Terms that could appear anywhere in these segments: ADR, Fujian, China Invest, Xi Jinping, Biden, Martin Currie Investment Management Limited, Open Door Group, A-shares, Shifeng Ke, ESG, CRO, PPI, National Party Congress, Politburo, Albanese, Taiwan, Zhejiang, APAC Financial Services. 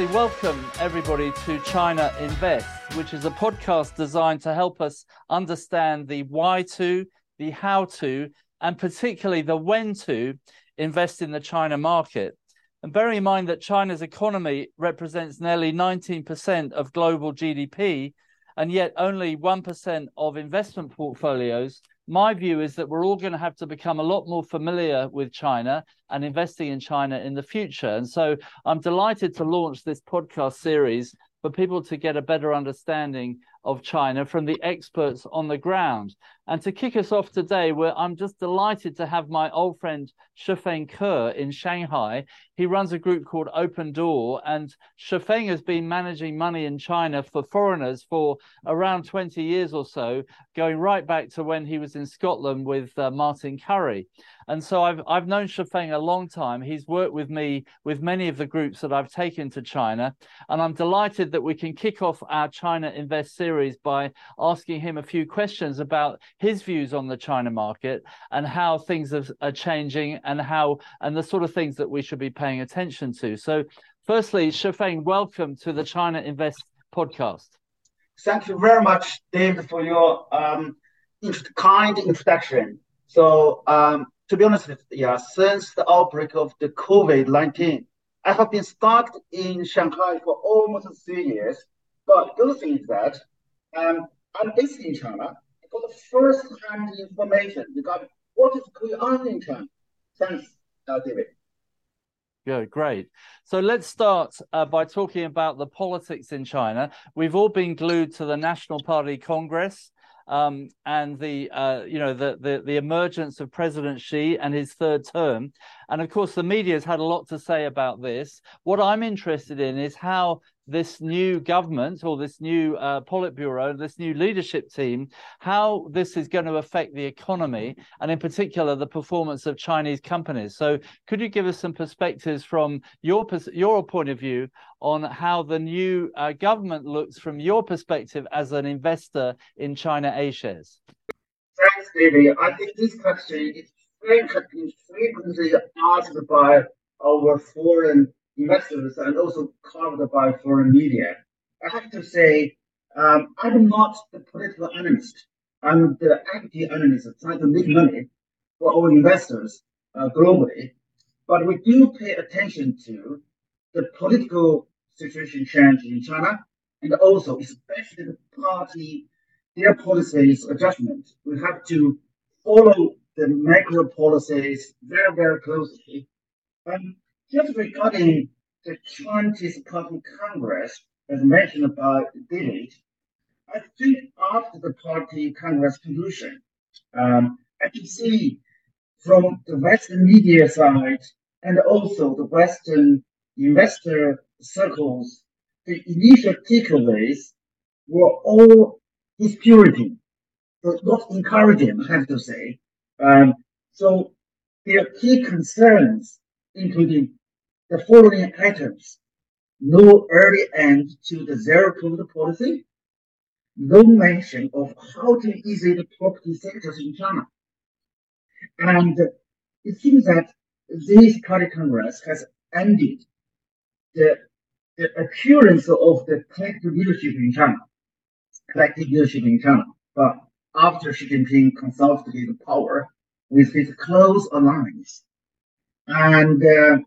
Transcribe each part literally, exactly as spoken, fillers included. firstly welcome everybody to China Invest, which is a podcast designed to help us understand the why to, the how to, and particularly the when to invest in the China market. And bear in mind that China's economy represents nearly nineteen percent of global G D P, and yet only one percent of investment portfolios. My view is that we're all going to have to become a lot more familiar with China and investing in China in the future. And so I'm delighted to launch this podcast series for people to get a better understanding of China from the experts on the ground. And to kick us off today, we're, I'm just delighted to have my old friend Shifeng Ke in Shanghai. He runs a group called Open Door, and Shifeng has been managing money in China for foreigners for around twenty years or so, going right back to when he was in Scotland with uh, Martin Currie. And so I've, I've known Shifeng a long time. He's worked with me with many of the groups that I've taken to China, and I'm delighted that we can kick off our China Invest series by asking him a few questions about his views on the China market and how things are changing and how and the sort of things that we should be paying attention to. So firstly, Shifeng, welcome to the China Invest podcast. Thank you very much, David, for your um, kind introduction. So um, to be honest, yeah, since the outbreak of the COVID nineteen, I have been stuck in Shanghai for almost three years. But the good thing is that um, I'm based in China. For the first-hand information regarding what is going on in China. Thanks, uh, David. Yeah, great. So let's start uh, by talking about the politics in China. We've all been glued to the National Party Congress um, and the, uh, you know, the, the the emergence of President Xi and his third term. And of course, the media has had a lot to say about this. What I'm interested in is how this new government or this new uh, Politburo, this new leadership team, how this is going to affect the economy and in particular the performance of Chinese companies. So could you give us some perspectives from your, your point of view on how the new uh, government looks from your perspective as an investor in China A-shares? Thanks, David. I think this question is frequently asked by our foreign investors and also covered by foreign media. I have to say, um, I'm not the political analyst. I'm the equity analyst trying to make money for our investors uh, globally. But we do pay attention to the political situation change in China and also especially the party, their policies adjustment. We have to follow the macro policies very, very closely. Um, Just regarding the Chinese Party Congress, as mentioned by David, I think after the Party Congress conclusion, um, I can see from the Western media side and also the Western investor circles, the initial takeaways were all discouraging, but not encouraging, I have to say. Um, so their key concerns, including the following items: no early end to the zero-COVID policy, no mention of how to ease the property sectors in China. And it seems that this party congress has ended the, the appearance of the collective leadership in China, collective leadership in China. But after Xi Jinping consolidated power with his close alliance, and uh,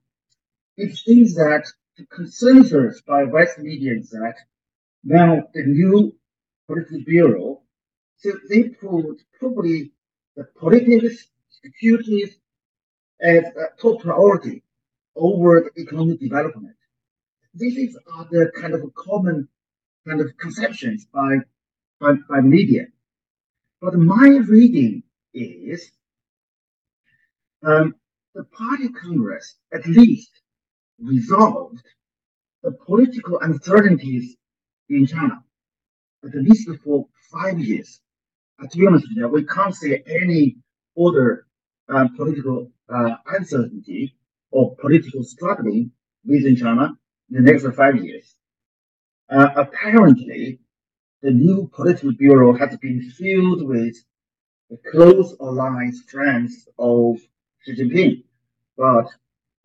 it seems that the consensus by West media is that now the new political bureau, so they put probably the politics, security as a top priority over the economic development. These are the kind of common kind of conceptions by, by, by media. But my reading is um, the party congress at least resolved the political uncertainties in China, at least for five years. Uh, to be honest, you know, we can't see any other uh, political uh, uncertainty or political struggling within China in the next five years. Uh, apparently, the new political bureau has been filled with the close alliance friends of Xi Jinping, but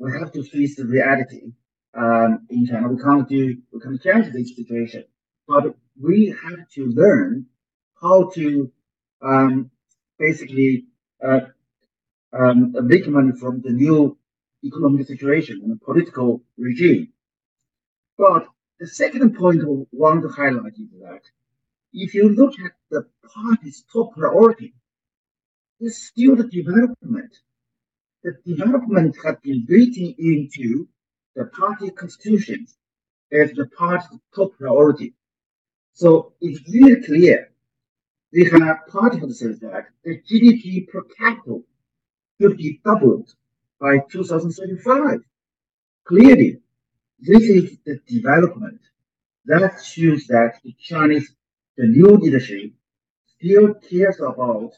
we have to face the reality um, in China. We can't do, we can't change this situation, but we have to learn how to um, basically uh, um, make money from the new economic situation and political regime. But the second point we want to highlight is that if you look at the party's top priority, it's still the development. The development has been written into the party constitution as the party's top priority. So it's really clear. The party has said that the G D P per capita should be doubled by two thousand thirty-five. Clearly, this is the development that shows that the Chinese, the new leadership, still cares about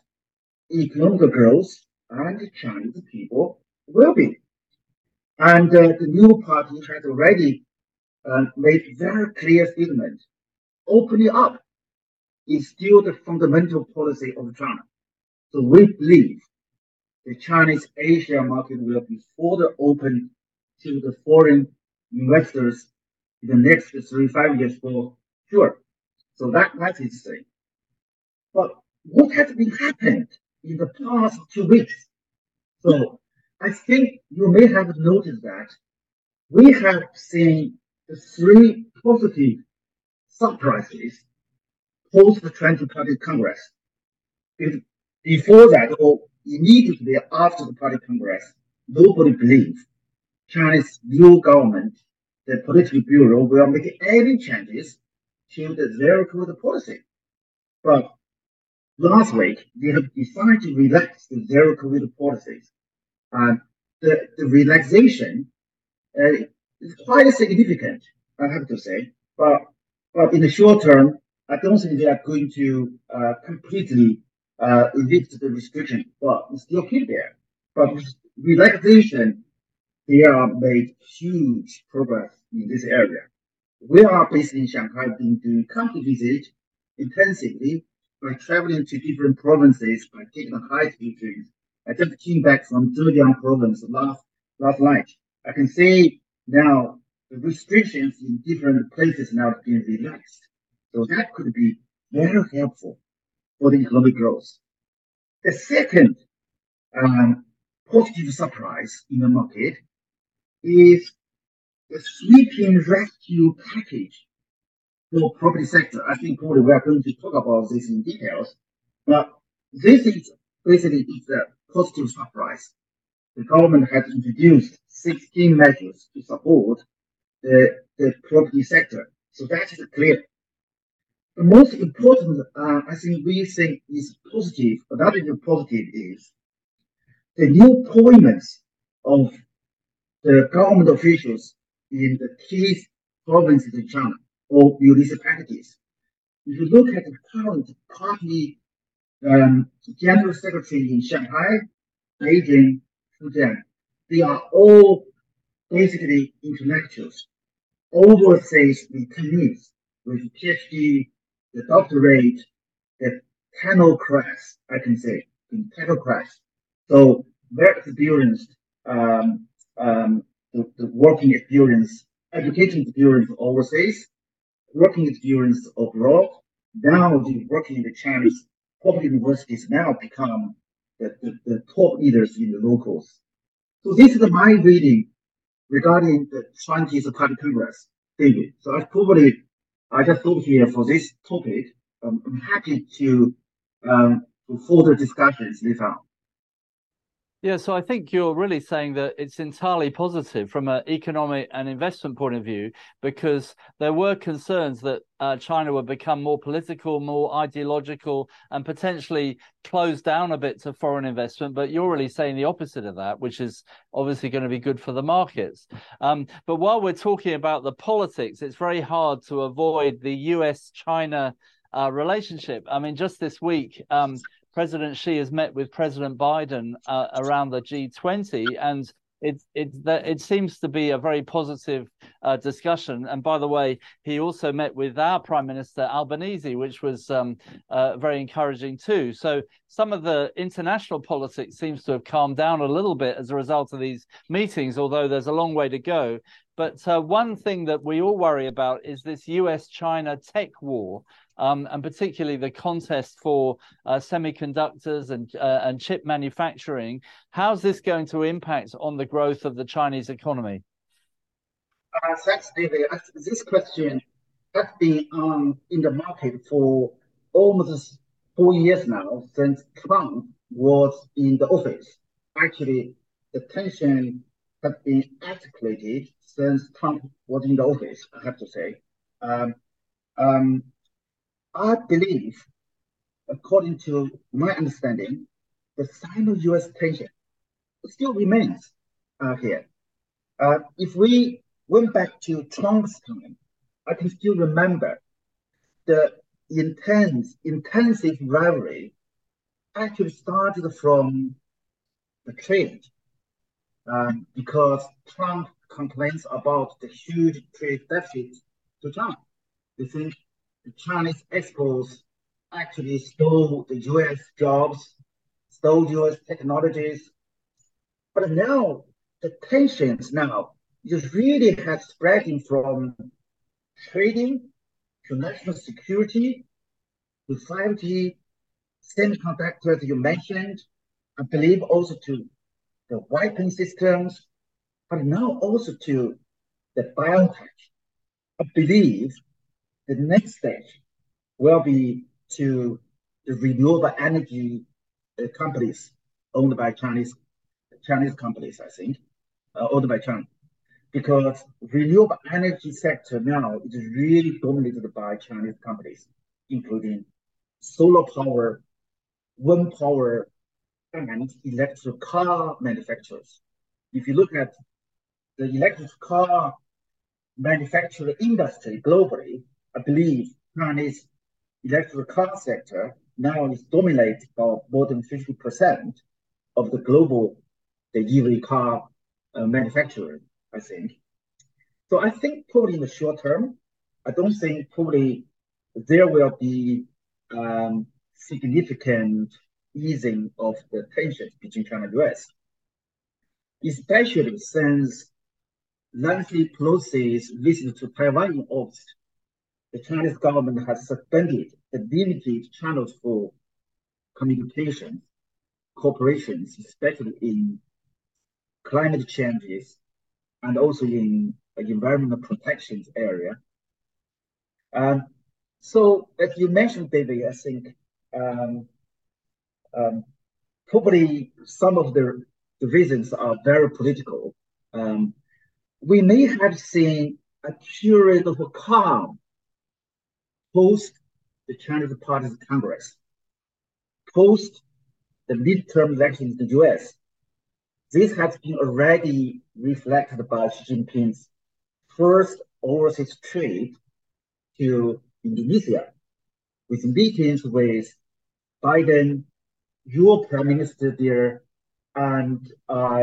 economic growth and the Chinese people will be. And uh, the new party has already uh, made very clear statement. Opening up is still the fundamental policy of China. So we believe the Chinese Asia market will be further open to the foreign investors in the next three, five years for sure. So that, that is the thing. But what has been happened in the past two weeks? So I think you may have noticed that we have seen the three positive surprises post the National Party Congress. If before that, or immediately after the Party Congress, nobody believed China's new government, the political bureau, will make any changes to the zero COVID policy. But last week, they have decided to relax the zero COVID policies. And the, the relaxation uh, is quite significant, I have to say. But, but in the short term, I don't think they are going to uh, completely uh, evict the restriction, but it's still keep there. But relaxation, they are made huge progress in this area. We are based in Shanghai, been doing country visits intensively by traveling to different provinces, by taking a high-speed trains. I just came back from Zhejiang province last last night. I can say now the restrictions in different places now have been relaxed. So that could be very helpful for the economic growth. The second um, positive surprise in the market is the sweeping rescue package for property sector. I think probably we are going to talk about this in details, but this is basically it's a positive surprise. The government has introduced sixteen measures to support the, the property sector. So that is clear. The most important, uh, I think we think is positive, but that is positive is the new appointments of the government officials in the key provinces in China or municipalities. If you look at the current party um, general secretary in Shanghai, Beijing, Fujian, they are all basically intellectuals, overseas with Chinese, with PhD, the doctorate, the panel class, I can say, in panel class. So very experienced, um, um, the, the working experience, education experience overseas, working experience abroad. Now the working in the Chinese public universities now become the, the, the top leaders in the locals. So this is my reading regarding the twentieth Party Congress, David. So I probably I just thought here for this topic. Um, I'm happy to um, to further discussions later on. Yeah, so I think you're really saying that it's entirely positive from an economic and investment point of view, because there were concerns that uh, China would become more political, more ideological, and potentially close down a bit to foreign investment. But you're really saying the opposite of that, which is obviously going to be good for the markets. Um, but while we're talking about the politics, it's very hard to avoid the U S China uh, relationship. I mean, just this week, um, President Xi has met with President Biden uh, around the G twenty, and it it it seems to be a very positive uh, discussion. And by the way, he also met with our Prime Minister Albanese, which was um, uh, very encouraging too. So some of the international politics seems to have calmed down a little bit as a result of these meetings, although there's a long way to go. But uh, one thing that we all worry about is this U S China tech war, um, and particularly the contest for uh, semiconductors and, uh, and chip manufacturing. How's this going to impact on the growth of the Chinese economy? Uh, thanks, David. This question has been um, in the market for almost four years now, since Trump was in the office. Actually, the tension has been escalated since Trump was in the office, I have to say. Um, um, I believe, according to my understanding, the Sino-U S tension still remains uh, here. Uh, if we went back to Trump's time, I can still remember the intense, intensive rivalry actually started from the trade. Um, because Trump complains about the huge trade deficit to China. They think the Chinese exports actually stole the U S jobs, stole U S technologies. But now the tensions now just really have spreading from trading to national security to five G, semiconductors you mentioned, I believe also to the weapon systems, but now also to the biotech. I believe the next stage will be to the renewable energy companies owned by Chinese Chinese companies, I think, uh, owned by China, because renewable energy sector now is really dominated by Chinese companies, including solar power, wind power, and electric car manufacturers. If you look at the electric car manufacturing industry globally, I believe Chinese electric car sector now is dominated by more than fifty percent of the global the E V car uh, manufacturing, I think. So I think probably in the short term, I don't think probably there will be um, significant easing of the tensions between China and U S, especially since Nancy Pelosi's visit to Taiwan in August, the Chinese government has suspended the limited channels for communication, corporations, especially in climate changes and also in environmental protection area. Um, so, as you mentioned, David, I think. Um, Um, probably some of the, the reasons are very political. Um, we may have seen a period of a calm post the Chinese Party Congress, post the midterm elections in the U S. This has been already reflected by Xi Jinping's first overseas trip to Indonesia, with meetings with Biden, your prime minister there, and I,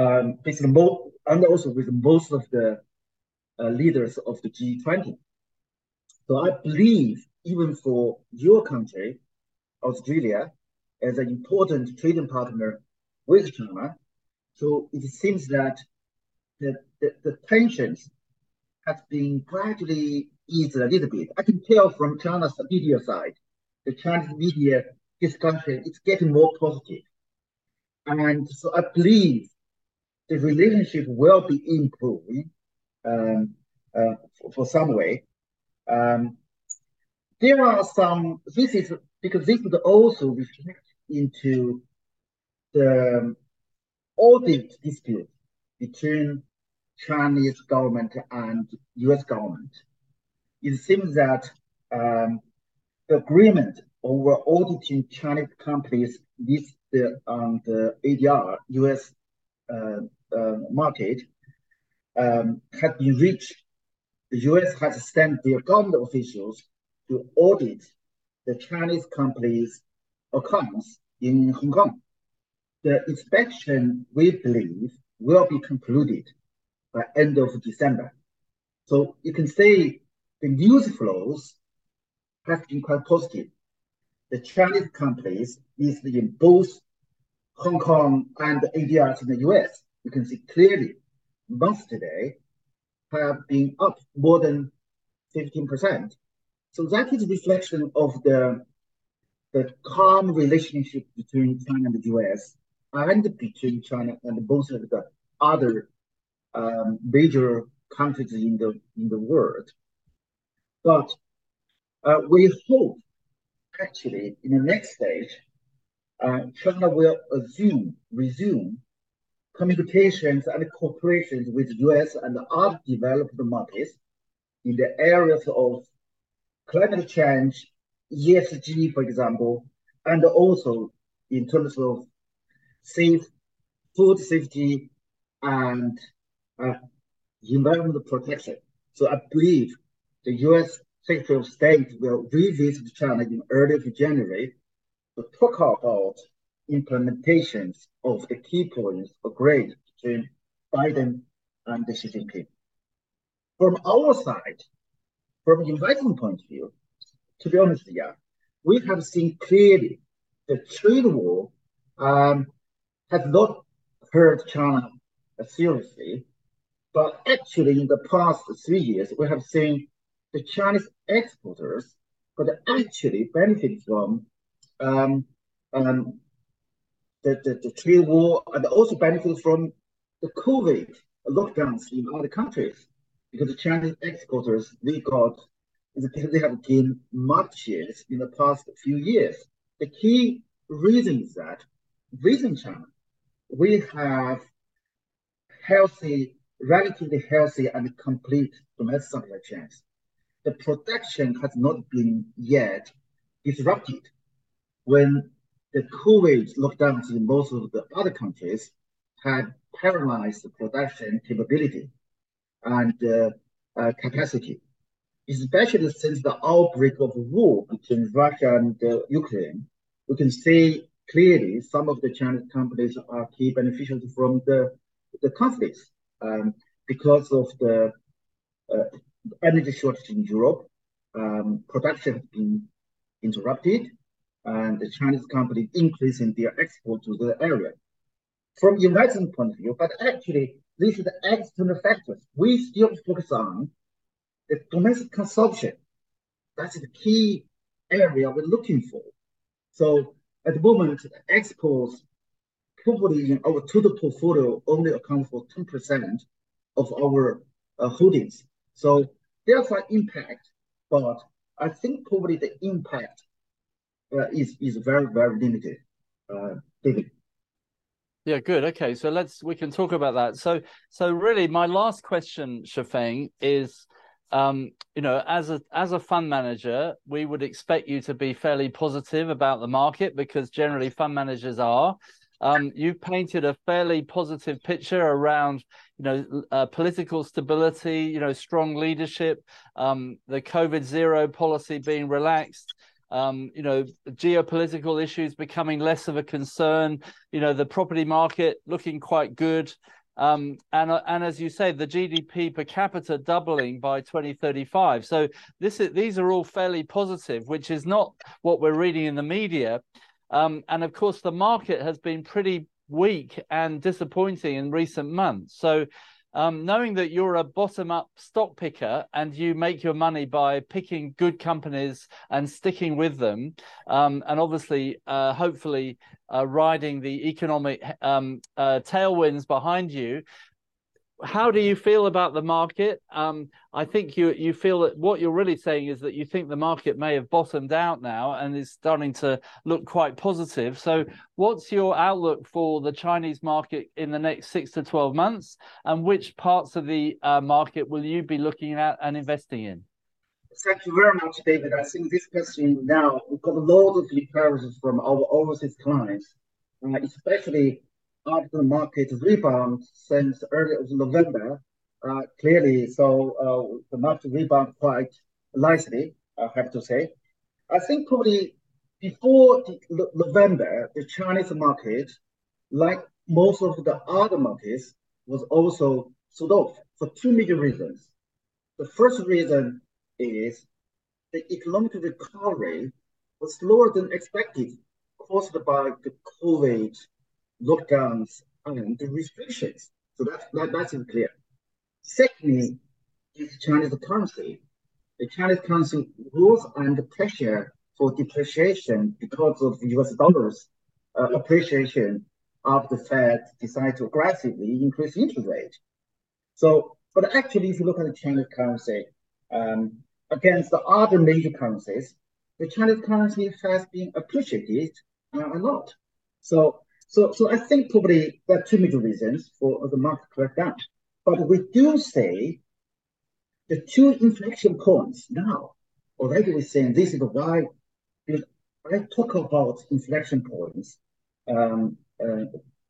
um, basically, most, and also with most of the uh, leaders of the G twenty. So I believe, even for your country, Australia, as an important trading partner with China, so it seems that the, the, the tensions have been gradually eased a little bit. I can tell from China's media side, the Chinese media discussion, it's getting more positive. And so I believe the relationship will be improving um, uh, for, for some way. Um, there are some, this is, because this would also reflect into the audit dispute between Chinese government and U S government. It seems that um, the agreement over auditing Chinese companies listed on the A D R U S uh, uh, market um, had been reached. The U S has sent their government officials to audit the Chinese companies' accounts in Hong Kong. The inspection, we believe, will be concluded by end of December. So you can say the news flows have been quite positive. The Chinese companies listed in both Hong Kong and the A D Rs in the U S. You can see clearly months today have been up more than fifteen percent. So that is a reflection of the, the calm relationship between China and the U S and between China and both of the other um, major countries in the, in the world. But uh, we hope, actually, in the next stage, uh, China will assume, resume communications and cooperations with U S and other developed markets in the areas of climate change, E S G, for example, and also in terms of safe food safety and uh, environmental protection. So I believe the U S Secretary of State will revisit China in early January to talk about implementations of the key points agreed between Biden and Xi Jinping. From our side, from an investment point of view, to be honest, yeah, we have seen clearly the trade war um, has not hurt China seriously, but actually in the past three years, we have seen the Chinese exporters could actually benefit from um, um, the, the, the trade war and also benefit from the COVID lockdowns in other countries, because the Chinese exporters, they got, they have gained market shares in the past few years. The key reason is that within China, we have healthy, relatively healthy and complete domestic supply chains. The production has not been yet disrupted when the COVID lockdowns in most of the other countries had paralyzed the production capability and uh, uh, capacity, especially since the outbreak of war between Russia and uh, Ukraine. We can see clearly some of the Chinese companies are key beneficiaries from the, the conflicts um, because of the uh, energy shortage in Europe. Um, production has been interrupted, and the Chinese companies increasing their export to the area. From the investment point of view, but actually, these are the external factors. We still focus on the domestic consumption. That's the key area we're looking for. So at the moment, the exports probably in our total portfolio only account for ten percent of our uh, holdings. So there's an impact, but I think probably the impact uh, is is very very limited. Uh, David. Yeah, good. Okay, so let's we can talk about that. So so really, my last question, Shifeng, is um, you know, as a as a fund manager, we would expect you to be fairly positive about the market because generally fund managers are. Um, you've painted a fairly positive picture around, you know, uh, political stability, you know, strong leadership, um, the COVID zero policy being relaxed, um, you know, geopolitical issues becoming less of a concern, you know, the property market looking quite good. Um, and, and as you say, the G D P per capita doubling by twenty thirty-five. So this is, these are all fairly positive, which is not what we're reading in the media. Um, and of course, the market has been pretty weak and disappointing in recent months. So um, knowing that you're a bottom-up stock picker and you make your money by picking good companies and sticking with them, um, and obviously, uh, hopefully, uh, riding the economic um, uh, tailwinds behind you, how do you feel about the market? Um, I think you you feel that what you're really saying is that you think the market may have bottomed out now and is starting to look quite positive. So what's your outlook for the Chinese market in the next six to twelve months? And which parts of the uh, market will you be looking at and investing in? Thank you very much, David. I think this question now, we've got a lot of inquiries from our overseas clients, uh, especially after the market rebound since early November, uh, clearly, so uh, the market rebound quite nicely, I have to say. I think probably before the November, the Chinese market, like most of the other markets, was also sold off for two major reasons. The first reason is the economic recovery was slower than expected, caused by the COVID lockdowns and the restrictions. So that, that, that is clear. Secondly, is Chinese currency. The Chinese currency rules under pressure for depreciation because of the U S dollar's uh, appreciation after the Fed decided to aggressively increase interest rate. So, but actually, if you look at the Chinese currency um, against the other major currencies, the Chinese currency has been appreciated uh, a lot. So, so, so I think probably there are two major reasons for the market crackdown. But we do see the two inflection points now. Already we're saying this is why I talk about inflection points um, uh,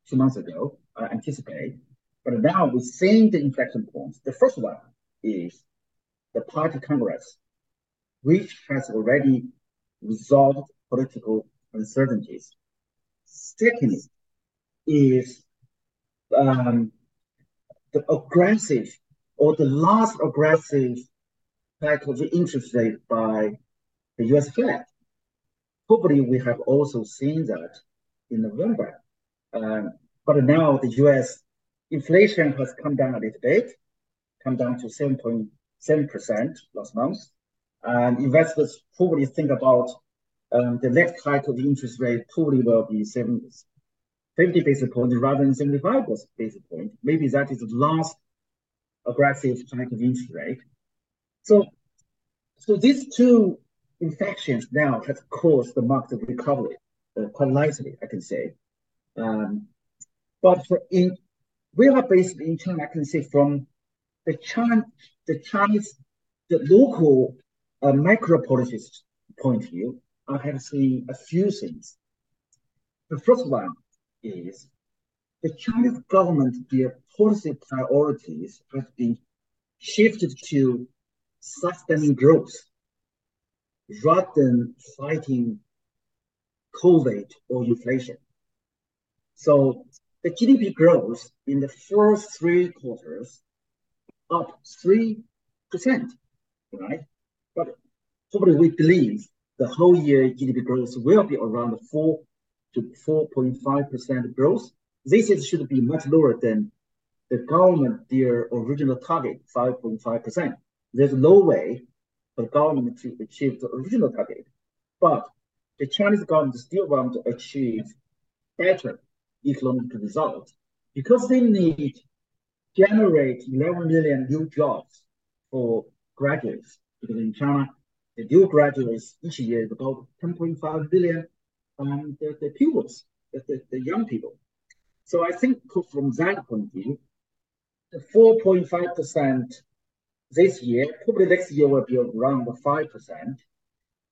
two months ago, I anticipate. But now we're seeing the inflection points. The first one is the Party Congress, which has already resolved political uncertainties. Secondly, is um, the aggressive or the last aggressive hike of the interest rate by the U S Fed. Probably we have also seen that in November. Um, but now the U S inflation has come down a little bit, come down to seven point seven percent last month. And investors probably think about um, the next hike of the interest rate probably will be seventy, fifty basis points rather than seventy-five basis points. Maybe that is the last aggressive hike of interest rate. So, so these two infections now have caused the market recovery uh, quite nicely, I can say. Um, but for in we are based in China, I can say from the China, the Chinese, the local uh, micropolitics point of view, I have seen a few things. The first one is the Chinese government, their policy priorities have been shifted to sustaining growth rather than fighting COVID or inflation. So the G D P growth in the first three quarters up three percent, right? But probably we believe the whole year G D P growth will be around four to four point five percent growth. This is, should be much lower than the government, their original target, five point five percent. There's no way for the government to achieve the original target, but the Chinese government still want to achieve better economic results because they need to generate eleven million new jobs for graduates. Because in China, the new graduates each year is about ten point five million um, the, the pupils, the, the, the young people. So I think from that point of view, the four point five percent this year, probably next year will be around five percent.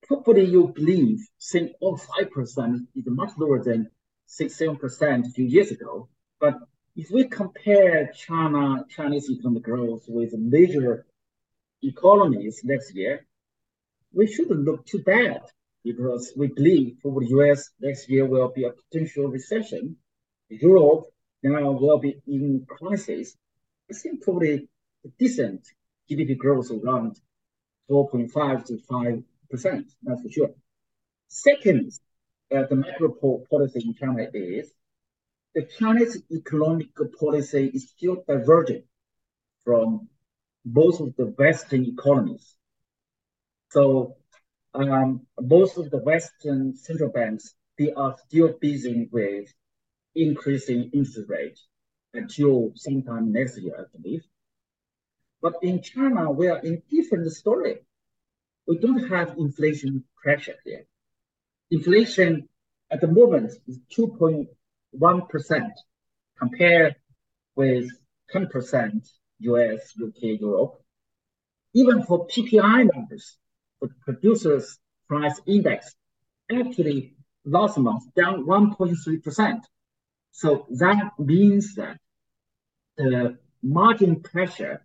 Probably you believe, think, oh, five percent is much lower than six, seven percent a few years ago. But if we compare China, Chinese economic growth with major economies next year, we shouldn't look too bad because we believe for the U S next year will be a potential recession. Europe now will be in crisis. I think probably decent G D P growth around four point five to five percent, that's for sure. Second, uh, the macro po policy in China is the Chinese economic policy is still divergent from both of the Western economies. So um, most of the Western central banks, they are still busy with increasing interest rate until sometime next year, I believe. But in China, we are in different story. We don't have inflation pressure here. Inflation at the moment is two point one percent compared with ten percent U S, U K, Europe. Even for P P I numbers, for producers price index, actually last month down one point three percent. So that means that the margin pressure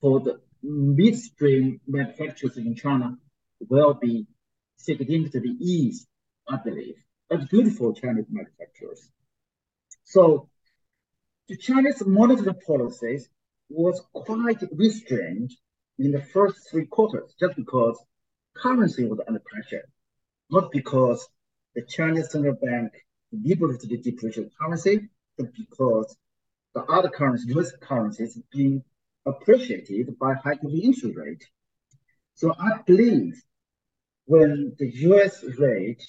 for the midstream manufacturers in China will be significantly eased, I believe. That's good for Chinese manufacturers. So the Chinese monetary policies was quite restrained in the first three quarters, just because currency was under pressure, not because the Chinese central bank deliberately depreciated currency, but because the other currencies, U S currencies, being appreciated by hiking interest rate. So I believe when the U S rate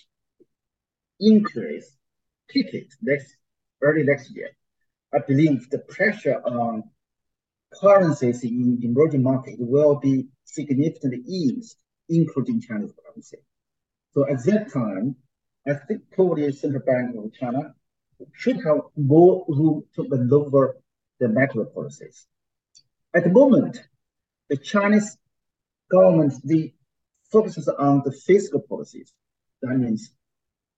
increase peaked next early next year, I believe the pressure on currencies in emerging markets will be significantly eased, including China's currency. So at that time, I think probably Central Bank of China should have more room to maneuver the macro policies. At the moment, the Chinese government they focuses on the fiscal policies. That means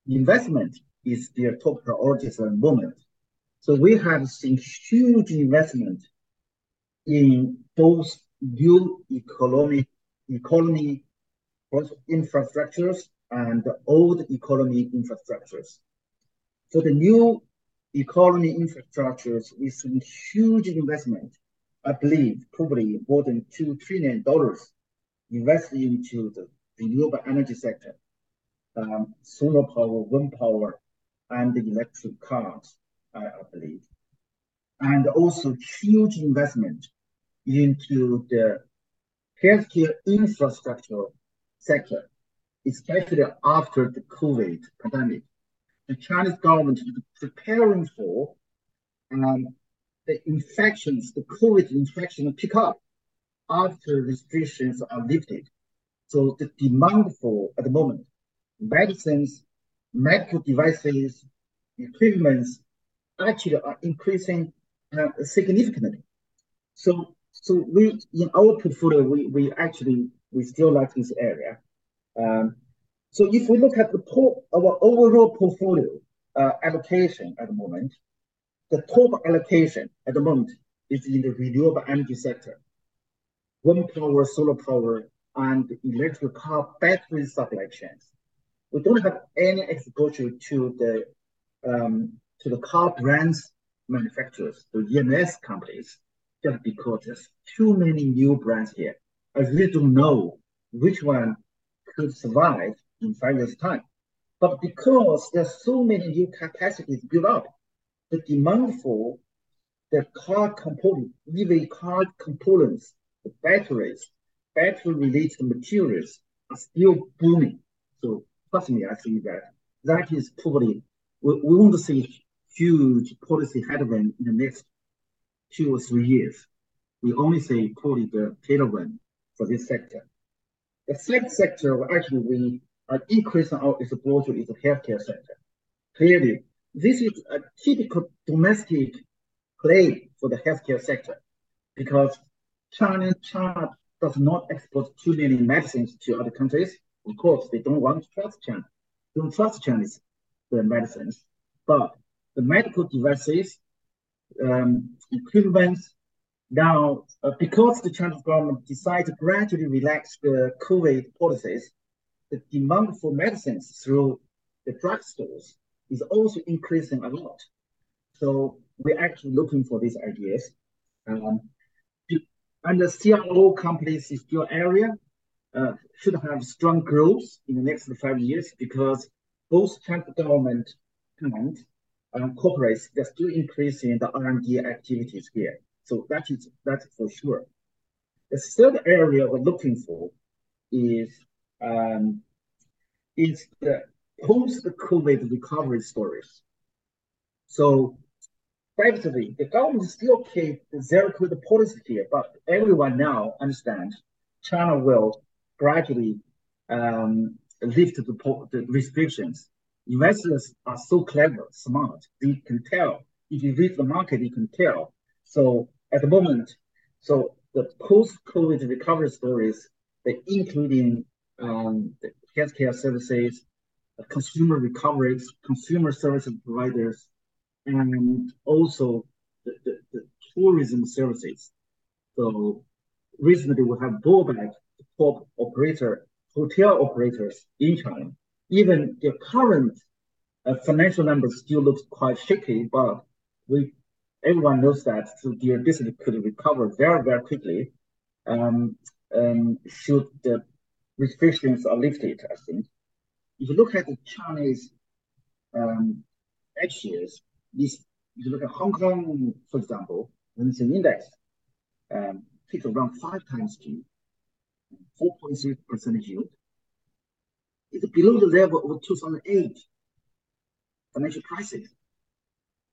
investment is their top priority at the moment. So we have seen huge investment in both new economic economy infrastructures and old economy infrastructures. For the new economy infrastructures, we see huge investment. I believe probably more than two trillion dollars invested into the renewable energy sector, um, solar power, wind power, and the electric cars. I, I believe, and also huge investment into the healthcare infrastructure sector, especially after the COVID pandemic. The Chinese government is preparing for um, the infections, the COVID infection pick up after restrictions are lifted. So the demand for, at the moment, medicines, medical devices, equipments, actually are increasing uh, significantly. So, so we in our portfolio, we, we actually, we still like this area. Um, so if we look at the our overall portfolio uh, allocation at the moment, the top allocation at the moment is in the renewable energy sector, wind power, solar power, and electric car battery supply chains. We don't have any exposure to the um, to the car brands manufacturers, the E M S companies, just because there's too many new brands here. I really don't know which one could survive in five years' time. But because there's so many new capacities built up, the demand for the car component, E V car components, the batteries, battery-related materials are still booming. So trust me, I think that that is probably, we, we want to see huge policy headwind in the next two or three years. We only say probably the tailwind for this sector. The second sector where actually we are increasing our exposure is the healthcare sector. Clearly, this is a typical domestic play for the healthcare sector because China, China does not export too many medicines to other countries. Of course, they don't want to trust China. They don't trust Chinese the medicines, but the medical devices, um, equipments, now, uh, because the Chinese government decided to gradually relax the COVID policies, the demand for medicines through the drugstores is also increasing a lot. So we're actually looking for these ideas. Um, and the C R O companies is your area uh, should have strong growth in the next five years because both China government and um, corporates, they're still increasing the R and D activities here. So that is that's for sure. The third area we're looking for is um, is the post-COVID recovery stories. So basically, the government still keep the zero-COVID policy here, but everyone now understands China will gradually um, lift the, the restrictions. Investors are so clever, smart. They can tell. If you read the market, you can tell. So at the moment, so the post-COVID recovery stories, they including um, the healthcare services, uh, consumer recoveries, consumer services providers, and also the, the, the tourism services. So recently, we have brought back the top operator, hotel operators in China. Even their current uh, financial numbers still look quite shaky, but we everyone knows that so their business could recover very, very quickly um, um, should the restrictions are lifted, I think. If you look at the Chinese um, actions, if you look at Hong Kong, for example, when it's an index, um, takes around five times Q, four point three percent yield. It's below the level of two thousand eight financial crisis.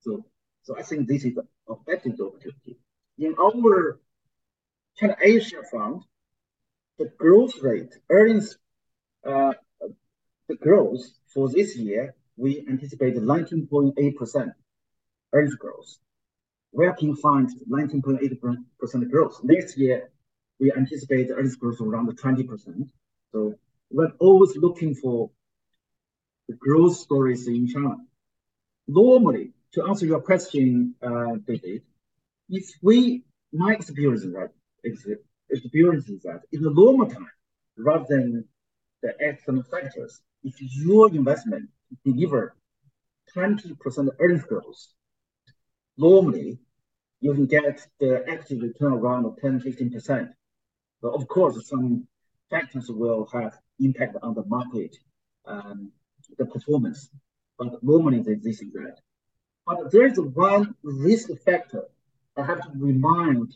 So, so I think this is a better opportunity. In our China Asia Fund, the growth rate, earnings, uh, the growth for this year, we anticipate nineteen point eight percent earnings growth. Where can you find nineteen point eight percent growth? Next year, we anticipate earnings growth around twenty percent. So we're always looking for the growth stories in China. Normally, to answer your question, uh, David, if we, my experience is that, experience is that in the longer time, rather than the external factors, if your investment deliver twenty percent earnings growth, normally you can get the active return around ten to fifteen percent. But of course, some factors will have impact on the market, um, the performance, but normally this is that. But there's one risk factor I have to remind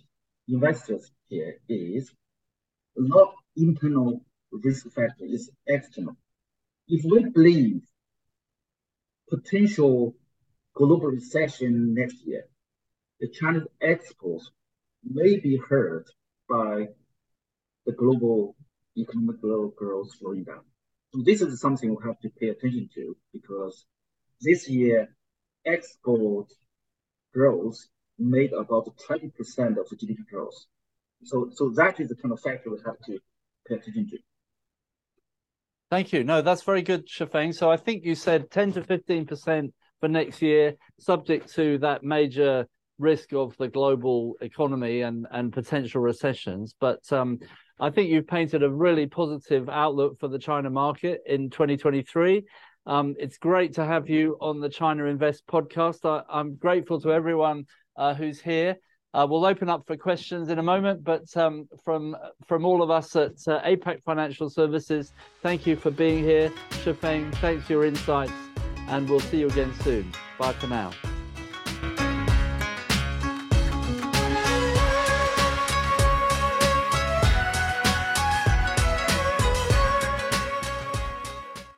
investors here is not internal risk factor, it's external. If we believe potential global recession next year, the Chinese exports may be hurt by the global economic growth slowing down. So this is something we have to pay attention to because this year export growth made about twenty percent of the G D P growth. So, so that is the kind of factor we have to pay attention to. Thank you. No, that's very good, Shifeng. So I think you said ten to fifteen percent for next year, subject to that major risk of the global economy and, and potential recessions. But um, I think you've painted a really positive outlook for the China market in twenty twenty-three. Um, it's great to have you on the China Invest podcast. I, I'm grateful to everyone uh, who's here. Uh, we'll open up for questions in a moment, but um, from from all of us at uh, APAC Financial Services, thank you for being here. Shifeng, thanks for your insights, and we'll see you again soon. Bye for now.